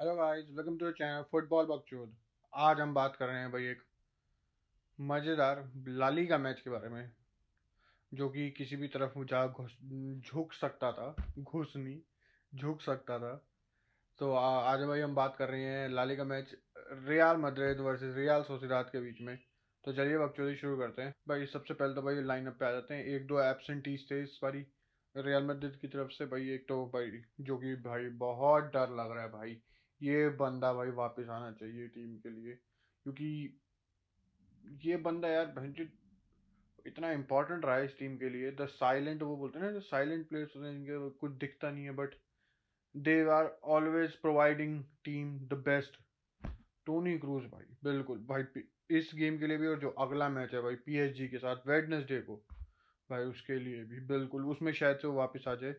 Hello guys, welcome to the channel football बकचोद। आज हम बात कर रहे हैं भाई एक मज़ेदार लालीगा मैच के बारे में, जो कि किसी भी तरफ जा झुक सकता था। तो आज भाई हम बात कर रहे हैं La Liga match Real Madrid versus Real Sociedad के बीच में। तो चलिए बकचोदी शुरू करते हैं भाई। सबसे पहले तो भाई लाइनअप पे आ जाते हैं। एक दो एब्सेंटीज थे इस बारी रियल मैड्रिड की तरफ से भाई। एक तो भाई जो कि भाई बहुत डर लग रहा है भाई, ये बंदा भाई वापस आना चाहिए टीम के लिए, क्योंकि ये बंदा यार भाई इतना इम्पोर्टेंट रहा है इस टीम के लिए। द साइलेंट, वो बोलते हैं ना, जो साइलेंट प्लेयर्स होते हैं जिनके कुछ दिखता नहीं है, but they are always providing team the best. Toni Kroos भाई बिल्कुल भाई इस गेम के लिए भी, और जो अगला मैच है भाई PSG के साथ वेडनेसडे को भाई, उसके लिए भी बिल्कुल उसमें शायद से वो वापस आ जाए।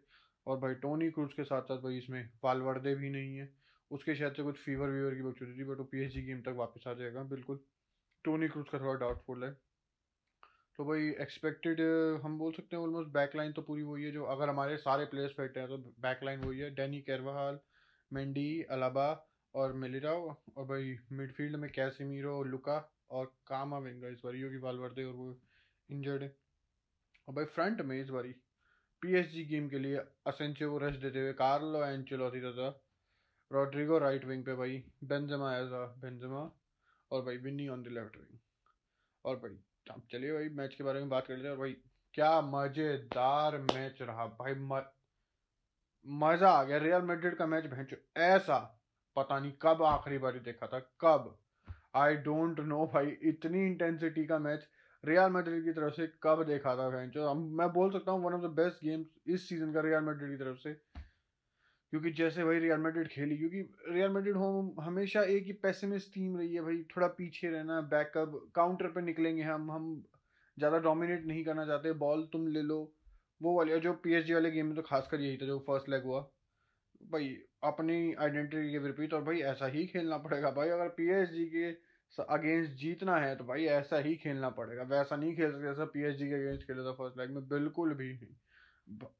और भाई टोनी क्रूज के साथ साथ भाई इसमें वालवर्डे भी नहीं है, उसके शायद से कुछ फीवर की बकचोदी थी, बट वो PSG गेम तक वापस आ जाएगा बिल्कुल। टोनी क्रूज का थोड़ा डाउटफुल है। तो भाई एक्सपेक्टेड हम बोल सकते हैं ऑलमोस्ट बैकलाइन तो पूरी वही है, जो अगर हमारे सारे प्लेयर्स फिट हैं तो बैकलाइन वही है। डैनी कैरवाहाल, मेंडी, अलाबा और मिलिटाओ, और भाई मिडफील्ड में कैसेमीरो, लुका और कामाविंगा इस बारी, योगी वालवर्दे और वो इंजर्ड है। और भाई फ्रंट में इस बारी PSG गेम के लिए असेंसियो को रेस्ट देते हुए कार्लो एंचेलोटी था, रोड्रिगो राइट विंग पे भाई, बेंजेमा एज अ बेंजेमा, और भाई Vini on the left wing. और भाई चलिए भाई मैच के बारे में बात कर लेते हैं। और भाई क्या मज़ेदार मैच रहा भाई, मज़ा आ गया। रियल मैड्रिड का मैच भेंचो ऐसा पता नहीं कब आखिरी बारी देखा था, कब, आई डोंट नो भाई। इतनी इंटेंसिटी का मैच रियल मैड्रिड की तरफ से कब देखा था भेंचो। मैं बोल सकता हूँ one of the best games इस सीजन का रियल मैड्रिड की तरफ से, क्योंकि जैसे भाई रियल मैड्रिड खेली, क्योंकि रियल मैड्रिड हमेशा एक ही पेसिमिस्ट टीम रही है भाई, थोड़ा पीछे रहना, बैकअप, काउंटर पे निकलेंगे हम ज़्यादा डोमिनेट नहीं करना चाहते, बॉल तुम ले लो, वो वाले। जो PSG वाले गेम में तो खासकर यही था जो फर्स्ट लेग हुआ भाई, अपनी आइडेंटिटी के विपरीत। और भाई ऐसा ही खेलना पड़ेगा भाई, अगर PSG के अगेंस्ट जीतना है तो भाई ऐसा ही खेलना पड़ेगा। वैसा नहीं खेल सकते जैसा PSG के अगेंस्ट खेला था फर्स्ट लेग में, बिल्कुल भी नहीं भाई।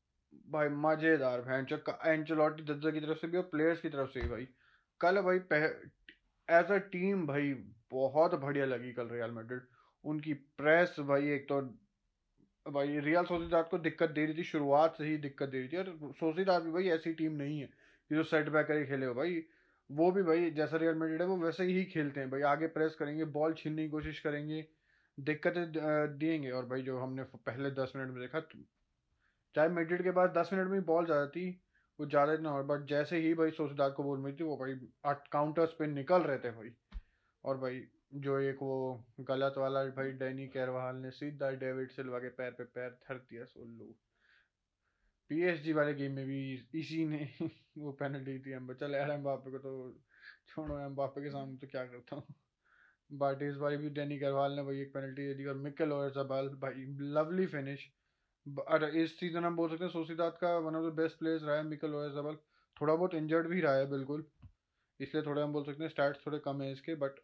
मज़ेदार एंचेलोटी दद्दा की तरफ से भी और प्लेयर्स की तरफ से भी भाई। कल भाई एज अ टीम भाई बहुत बढ़िया लगी कल रियल मैड्रिड। उनकी प्रेस भाई, एक तो भाई रियल सोसिएदाद को दिक्कत दे रही थी, शुरुआत से ही दिक्कत दे रही थी। और सोसिएदाद भी भाई ऐसी टीम नहीं है कि जो सेटबैक करके खेले हो भाई, वो भी भाई जैसा रियल मैड्रिड है वो वैसे ही खेलते हैं भाई, आगे प्रेस करेंगे, बॉल छीनने की कोशिश करेंगे, दिक्कतें देंगे। और भाई जो हमने पहले 10 मिनट में देखा, चाहे मैड्रिड के पास 10 मिनट में बॉल ज़्यादा थी, वो ज़्यादा इतना हो, बट जैसे ही भाई सोसिएदाद को बॉल मिली थी वो भाई काउंटर्स पे निकल रहे थे भाई। और भाई जो एक वो गलत वाला भाई डैनी कैरवाहाल ने सीधा डेविड सिल्वा के पैर पे पैर थर दिया, सोल्लू। PSG वाले गेम में भी इसी ने वो पेनल्टी दी एम्बापे को, तो छोड़ो एम्बापे के सामने तो क्या करता हूँ, बट इस बार भी डैनी कैरवाहाल ने भाई एक पेनल्टी दे दी। और मिकेल ओयारज़ाबाल भाई लवली फिनिश। और इस सीजन हम बोल सकते हैं सोसिएदाद का one of the best players रहा है मिकेल ओयारज़ाबाल। थोड़ा बहुत इंजर्ड भी रहा है बिल्कुल, इसलिए थोड़े हम बोल सकते हैं स्टैट्स थोड़े कम है इसके, बट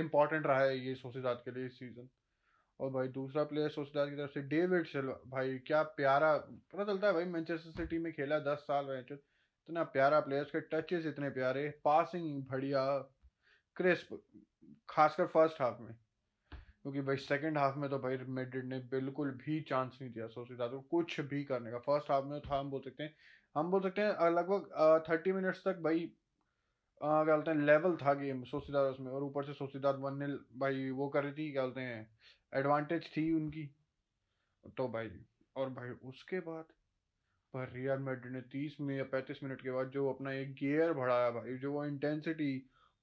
इम्पॉर्टेंट रहा है ये सोसिएदाद के लिए इस सीज़न। और भाई दूसरा प्लेयर सोसिएदाद की तरफ से डेविड सिल्वा भाई, क्या प्यारा पता चलता है भाई, मैनचेस्टर सिटी में खेला 10 साल, इतना प्यारा प्लेयर, उसके टचेस इतने प्यारे, पासिंग बढ़िया, क्रिस्प, खासकर फर्स्ट हाफ में, क्योंकि भाई सेकंड हाफ में तो भाई मैड्रिड ने बिल्कुल भी चांस नहीं दिया सोसिएदाद को कुछ भी करने का। फर्स्ट हाफ में था, हम बोल सकते हैं लगभग 30 मिनट्स तक भाई क्या बोलते हैं लेवल था गेम सोसिएदाद उसमें। और ऊपर से सोसिएदाद 1-0 भाई वो कर रही थी, क्या बोलते हैं एडवांटेज थी उनकी तो भाई। और भाई उसके बाद पर रियल मैड्रिड ने 35 मिनट के बाद जो अपना एक गियर बढ़ाया भाई, जो वो इंटेंसिटी,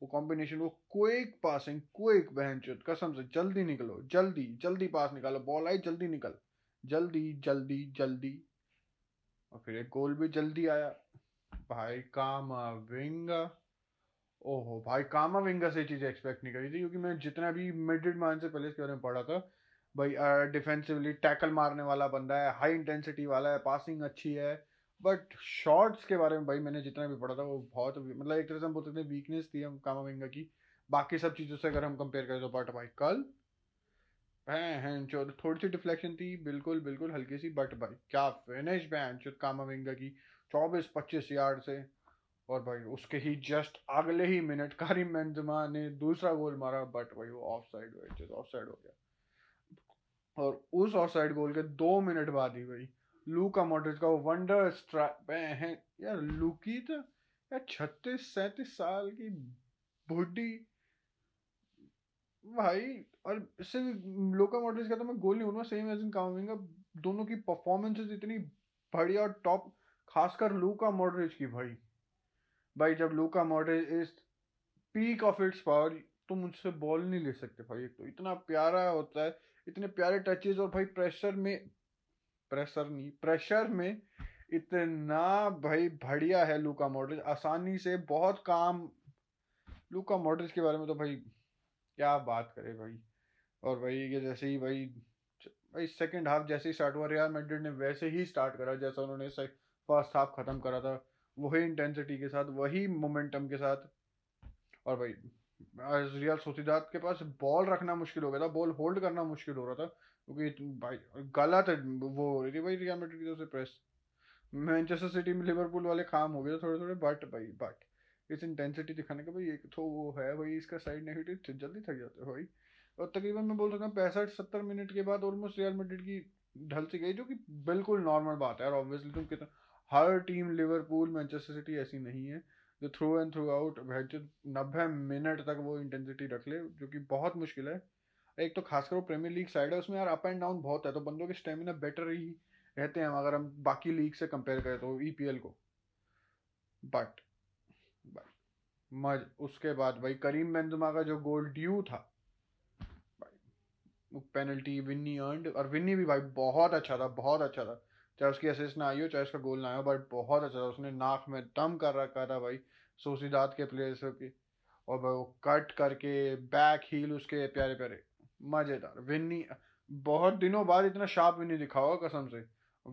वो कॉम्बिनेशन, वो क्विक पासिंग, क्विक बहनचोद कसम से, जल्दी निकलो, जल्दी जल्दी पास निकालो, बॉल आई जल्दी निकल, जल्दी जल्दी जल्दी, और फिर एक गोल भी जल्दी आया भाई कामाविंगा। ओहो भाई कामाविंगा से चीज़ें एक्सपेक्ट नहीं करी थी, क्योंकि मैं जितना भी मैड्रिड मैच से पहले इसके बारे में पढ़ा था भाई, डिफेंसिवली टैकल मारने वाला बंदा है, हाई इंटेंसिटी वाला है, पासिंग अच्छी है, बट शॉट्स के बारे में भाई मैंने जितना भी पढ़ा था वो बहुत, मतलब एक तरह से हम बोलते थे वीकनेस थी हम कामाविंगा की, बाकी सब चीज़ों से अगर हम कंपेयर करें तो। बट भाई कल भैंचोद थोड़ी सी डिफ्लेक्शन थी बिल्कुल बिल्कुल हल्की सी, बट भाई क्या फिनिश भैंचोद कामाविंगा की 24-25 यार्ड से। और भाई उसके ही जस्ट अगले ही मिनट कारिम बेंजेमा ने दूसरा गोल मारा, बट भाई वो ऑफ साइड हो गया। और उस ऑफ साइड गोल के 2 मिनट बाद ही भाई लूका मॉड्रिच का वो वंडर स्ट्राइक है यार, लूकी तो यार 36-37 साल की बुढ़ी भाई। और सिर्फ लूका मॉड्रिच का तो मैं गोल नहीं हूँ, सेम एज इन काउंगा, दोनों की परफॉर्मेंसेज इतनी बढ़िया और टॉप, खासकर लूका मॉड्रिच की भाई जब लूका मॉड्रिच इस पीक ऑफ इट्स पावर, तुम मुझसे बॉल नहीं ले सकते भाई। एक तो इतना प्यारा होता है, इतने प्यारे टचेज, और भाई प्रेशर में इतना भाई बढ़िया है लूका मॉड्रिच, आसानी से बहुत काम। लूका मॉड्रिच के बारे में तो भाई क्या बात करें भाई। और भाई ये जैसे ही भाई सेकेंड हाफ जैसे ही स्टार्ट हुआ, रियल मैड्रिड ने वैसे ही स्टार्ट करा जैसा उन्होंने फर्स्ट हाफ ख़त्म करा था, वही इंटेंसिटी के साथ, वही मोमेंटम के साथ। और भाई रियल सोसिएदाद के पास बॉल रखना मुश्किल हो गया था, बॉल होल्ड करना मुश्किल हो रहा था, क्योंकि भाई गलत वो हो रही थी भाई रियल मैड्रिड की तरफ से प्रेस। मैनचेस्टर सिटी में लिवरपूल वाले काम हो गए थोड़े थोड़े, बट इस इंटेंसिटी दिखाने का भाई एक तो वो है भाई, इसका साइड नेगेटिव, जल्दी थक जाते हो भाई। और तकरीबन मैं बोल सकता हूँ 65-70 मिनट के बाद ऑलमोस्ट रियल मैड्रिड की ढल सी गई, जो कि बिल्कुल नॉर्मल बात है। और ऑब्वियसली तुम कितना हर टीम, लिवरपूल, मैनचेस्टर सिटी ऐसी नहीं है जो थ्रू एंड थ्रू आउट जो 90 मिनट तक वो इंटेंसिटी रख ले, जो कि बहुत मुश्किल है। एक तो खासकर वो प्रीमियर लीग साइड है, उसमें यार अप एंड डाउन बहुत है, तो बंदों के स्टेमिना बेटर ही रहते हैं अगर हम बाकी लीग से कंपेयर करें तो, EPL को। बट उसके बाद भाई करीम बेंजेमा का जो गोल ड्यू था, पेनल्टी विनी अर्नड, और विनी भी भाई बहुत अच्छा था, चाहे उसकी असिस्ट ना आई हो, चाहे उसका गोल ना आया हो, बट बहुत अच्छा था। उसने नाक में दम कर रखा था भाई सोसिएदाद के प्लेयर्स की, और भाई वो कट करके बैक हील, उसके प्यारे प्यारे मज़ेदार विनी। बहुत दिनों बाद इतना शार्प विनी दिखा होगा कसम से।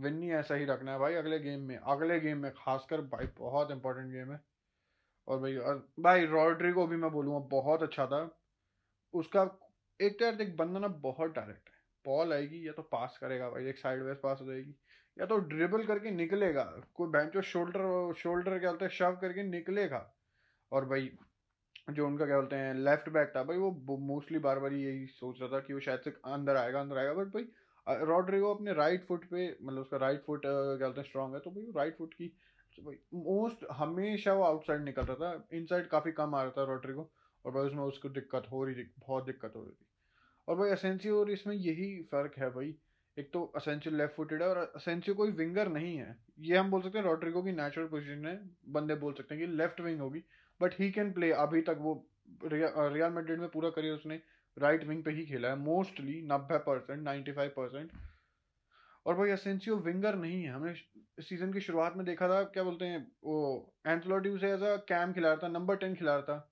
विनी ऐसा ही रखना है भाई अगले गेम में खासकर भाई, बहुत इंपॉर्टेंट गेम है। और भाई रॉड्रिगो भी मैं बोलूँगा बहुत अच्छा था उसका। एक बंदा ना बहुत डायरेक्ट है, बॉल आएगी या तो पास करेगा भाई, एक साइडवेज पास हो जाएगी, या तो ड्रिबल करके निकलेगा, कोई बेंचो शोल्डर क्या बोलते हैं, शव करके निकलेगा। और भाई जो उनका क्या बोलते हैं लेफ्ट बैक था भाई, वो मोस्टली बार यही सोच रहा था कि वो शायद से अंदर आएगा, बट भाई रॉड्रिगो अपने राइट फुट पे, मतलब उसका राइट फुट क्या बोलते हैं स्ट्रॉन्ग है, तो भाई राइट फुट की भाई मोस्ट हमेशा वो आउटसाइड निकलता था, इनसाइड काफ़ी कम आ रहा था रॉड्रिगो, और भाई उसमें उसको बहुत दिक्कत हो रही थी। और भाई असेंसियो और इसमें यही फ़र्क है भाई, एक तो असेंसियो लेफ्ट फुटेड है और असेंसियो कोई विंगर नहीं है, ये हम बोल सकते हैं रॉड्रिगो की नेचुरल पोजीशन है, बंदे बोल सकते हैं कि लेफ्ट विंग होगी, बट ही कैन प्ले। अभी तक वो रियल मैड्रिड में पूरा करियर उसने राइट विंग पे ही खेला है मोस्टली, 90%, 95%। और भाई असेंसियो विंगर नहीं है, हमने सीजन की शुरुआत में देखा था क्या बोलते हैं वो एंथलॉटी उसे एज अ कैम खिला रहा था, नंबर 10 खिला रहा था,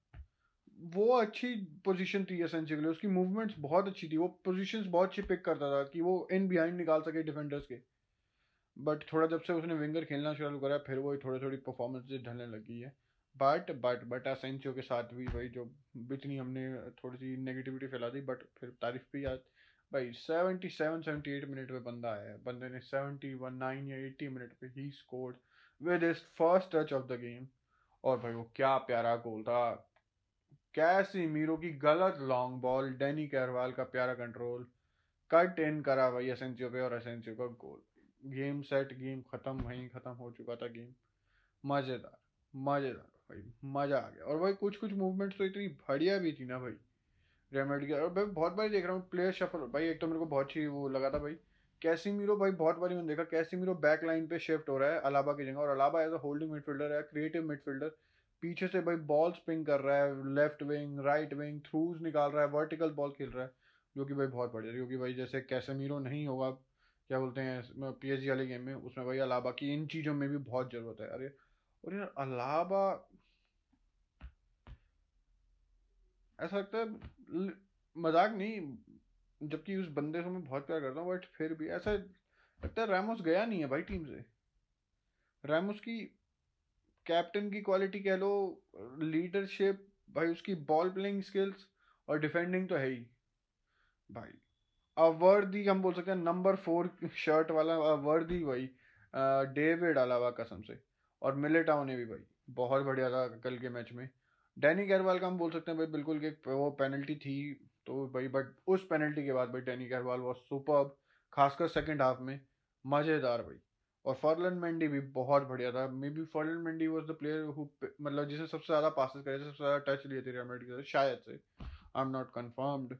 वो अच्छी पोजीशन थी असेंसियो के लिए, उसकी मूवमेंट्स बहुत अच्छी थी, वो पोजीशंस बहुत अच्छी पिक करता था कि वो इन बिहाइंड निकाल सके डिफेंडर्स के। बट थोड़ा जब से उसने विंगर खेलना शुरू करा फिर वो थोड़ी परफॉर्मेंस ढलने लगी है। बट असेंसियो के साथ भी भाई जो इतनी हमने थोड़ी सी नेगेटिविटी फैला दी, बट फिर तारीफ भी आज भाई 77-78 मिनट में बंदा आया है, बंदे ने 79 या 80 मिनट पे ही scored with his first touch of the game. और भाई वो क्या प्यारा गोल था, कैसेमीरो की गलत लॉन्ग बॉल, डेनी कैरवाल का प्यारा कंट्रोल, कट इन करा भाई असेंसियो पे, और असेंसियो का गोल, गेम सेट, गेम ख़त्म, वहीं ख़त्म हो चुका था गेम। मज़ेदार भाई, मज़ा आ गया। और भाई कुछ मूवमेंट्स तो इतनी बढ़िया भी थी ना भाई रेमेड की। और भाई बहुत बारी देख रहा हूँ प्लेयर शफल भाई, एक तो मेरे को बहुत अच्छी वो लगा था भाई कैसेमीरो भाई, बहुत बारी मैंने देखा कैसेमीरो बैक लाइन पर शिफ्ट हो रहा है अलाबा की जगह, और Alaba as a holding midfielder है, क्रिएटिव मिडफील्डर, पीछे से भाई बॉल स्पिन कर रहा है, left wing, right wing, throughs निकाल रहा है, वर्टिकल बॉल खेल रहा है, जो कि भाई बहुत बढ़िया। क्योंकि भाई जैसे कैसेमीरो नहीं होगा क्या बोलते हैं PSG वाले गेम में, उसमें भाई अलाबा की इन चीज़ों में भी बहुत ज़रूरत है। और यार अलाबा ऐसा लगता है, मजाक नहीं, जबकि उस बंदे से मैं बहुत प्यार करता हूँ, बट फिर भी ऐसा लगता है रामोस गया नहीं है भाई टीम से। रामोस की कैप्टन की क्वालिटी कह लो, लीडरशिप भाई, उसकी बॉल प्लेइंग स्किल्स, और डिफेंडिंग तो है ही भाई। अवर्दी हम बोल सकते हैं नंबर 4 शर्ट वाला अवर्दी भाई, डेविड अलावा कसम से, और मिलिटाओ ने भी भाई बहुत बढ़िया था कल के मैच में। डैनी कैरवाल का हम बोल सकते हैं भाई बिल्कुल कि वो पेनल्टी थी तो भाई, बट उस पेनल्टी के बाद भाई डैनी कैरवाल वॉज सुपर्ब, खासकर सेकंड हाफ में मज़ेदार भाई। और फॉरलन मेंडी भी बहुत बढ़िया था। Maybe Ferland Mendy was the player who मतलब जिसने सबसे ज़्यादा पासेस करे, सबसे ज़्यादा टच लिए थे रियल मैड्रिड के साथ शायद से, आई एम नॉट कन्फर्म्ड।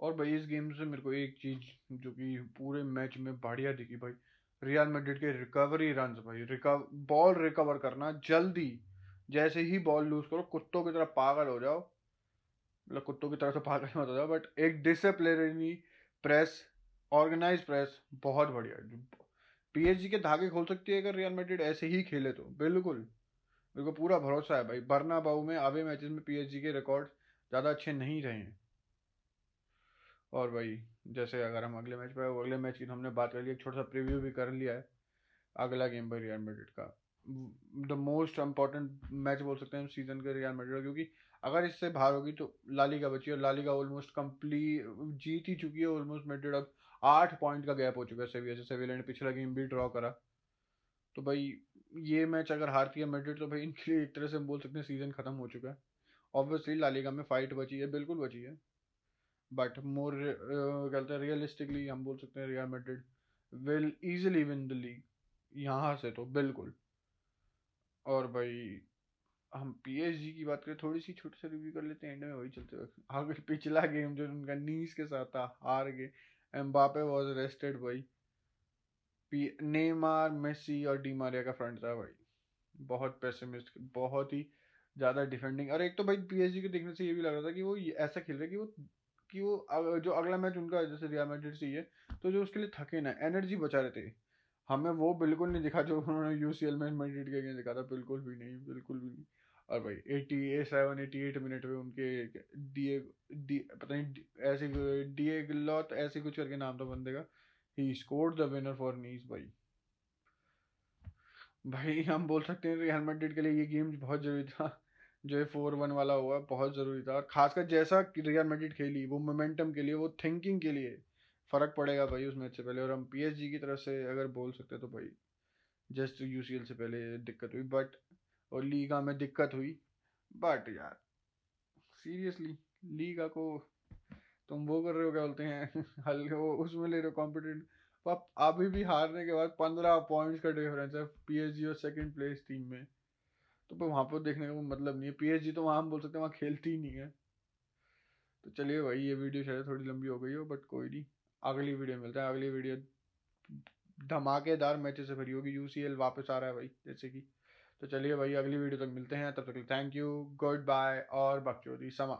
और भाई इस गेम से मेरे को एक चीज़ जो कि पूरे मैच में बढ़िया दिखी भाई, रियल मैड्रिड के रिकवरी रन्स भाई, बॉल रिकवर करना जल्दी, जैसे ही बॉल लूज करो कुत्तों की तरह पागल हो जाओ, मतलब कुत्तों की तरह तो पागल मत हो जाओ, बट एक डिसिप्लिनरी प्रेस, ऑर्गेनाइज प्रेस बहुत बढ़िया। पीएसजी के धागे खोल सकती है अगर रियल मैड्रिड ऐसे ही खेले तो, बिल्कुल मेरे को पूरा भरोसा है भाई। बर्नाबाउ में अवे मैचेस में पीएसजी के रिकॉर्ड ज़्यादा अच्छे नहीं रहे हैं। और भाई जैसे अगर हम अगले मैच पर, अगले मैच की तो हमने बात कर ली, एक छोटा सा प्रीव्यू भी कर लिया है। अगला गेम भाई रियल मैड्रिड का द मोस्ट इम्पॉर्टेंट मैच बोल सकते हैं हम सीजन के रियल मैड्रिड, क्योंकि अगर इससे बाहर होगी तो लालिगा बची है, और लालिगा ऑलमोस्ट कंप्लीट जीत ही चुकी है ऑलमोस्ट मैड्रिड। अब 8 पॉइंट का गैप हो चुका है सेविया से, सेविया ने पिछला गेम भी ड्रॉ करा। तो भाई ये मैच अगर हारती है मैड्रिड तो भाई इनके लिए एक तरह से हम बोल सकते हैं सीजन खत्म हो चुका है। ऑब्वियसली लालिगा में फाइट बची है, बिल्कुल बची है, बट मोर कहते हैं रियलिस्टिकली हम बोल सकते हैं Real Madrid will easily win the league यहाँ से तो बिल्कुल। और भाई हम पीएसजी की बात करें, थोड़ी सी छोटी सी रिव्यू कर लेते हैं एंड में वही चलते हुए। हाँ पिछला गेम जो उनका नीस के साथ था, हार गए। एम्बापे वाज रेस्टेड भाई, नेमार, मेसी और डी मारिया का फ्रंट था भाई, बहुत पेसिमिस्ट, बहुत ही ज़्यादा डिफेंडिंग। और एक तो भाई पीएसजी के देखने से ये भी लग रहा था कि वो ऐसा खेल रहे कि वो जो अगला मैच उनका जैसे रियल मैड्रिड से ही है तो जो उसके लिए थके ना, एनर्जी बचा रहे थे। हमें वो बिल्कुल नहीं दिखा जो उन्होंने यूसीएल में मैड्रिड के अगेंस्ट दिखा था, बिल्कुल भी नहीं, बिल्कुल भी नहीं। और भाई 88 मिनट में उनके डीएगलॉट ऐसे कुछ करके नाम था बंदे का, he scored the winner for Nice भाई। भाई हम बोल सकते हैं रियल मैड्रिड के लिए ये गेम बहुत जरूरी था, जो 4-1 वाला हुआ बहुत ज़रूरी था। और खासकर जैसा रियल मैड्रिड खेली वो मोमेंटम के लिए, वो थिंकिंग के लिए फ़र्क पड़ेगा भाई उस मैच से पहले। और हम पीएसजी की तरफ से अगर बोल सकते हैं तो भाई जस्ट यूसीएल से पहले दिक्कत हुई, बट और लीगा में दिक्कत हुई, बट यार सीरियसली लीगा को तुम वो कर रहे हो क्या बोलते हैं हल्के वो उसमें ले रहे हो कॉम्पिटेंट। आप अभी भी हारने के बाद 15 पॉइंट्स का डिफरेंस है पीएसजी और सेकेंड प्लेस टीम में, तो वहाँ पर देखने का मतलब नहीं है। पीएसजी तो वहाँ हम बोल सकते हैं वहाँ खेलती ही नहीं है। तो चलिए भाई ये वीडियो शायद थोड़ी लंबी हो गई हो, बट कोई नहीं, अगली वीडियो मिलता है। अगली वीडियो धमाकेदार मैचेस से भरी होगी, यूसीएल वापस आ रहा है भाई जैसे कि। तो चलिए भाई अगली वीडियो तक मिलते हैं, तब तक थैंक यू, गुड बाय और बकचोदी समाप्त।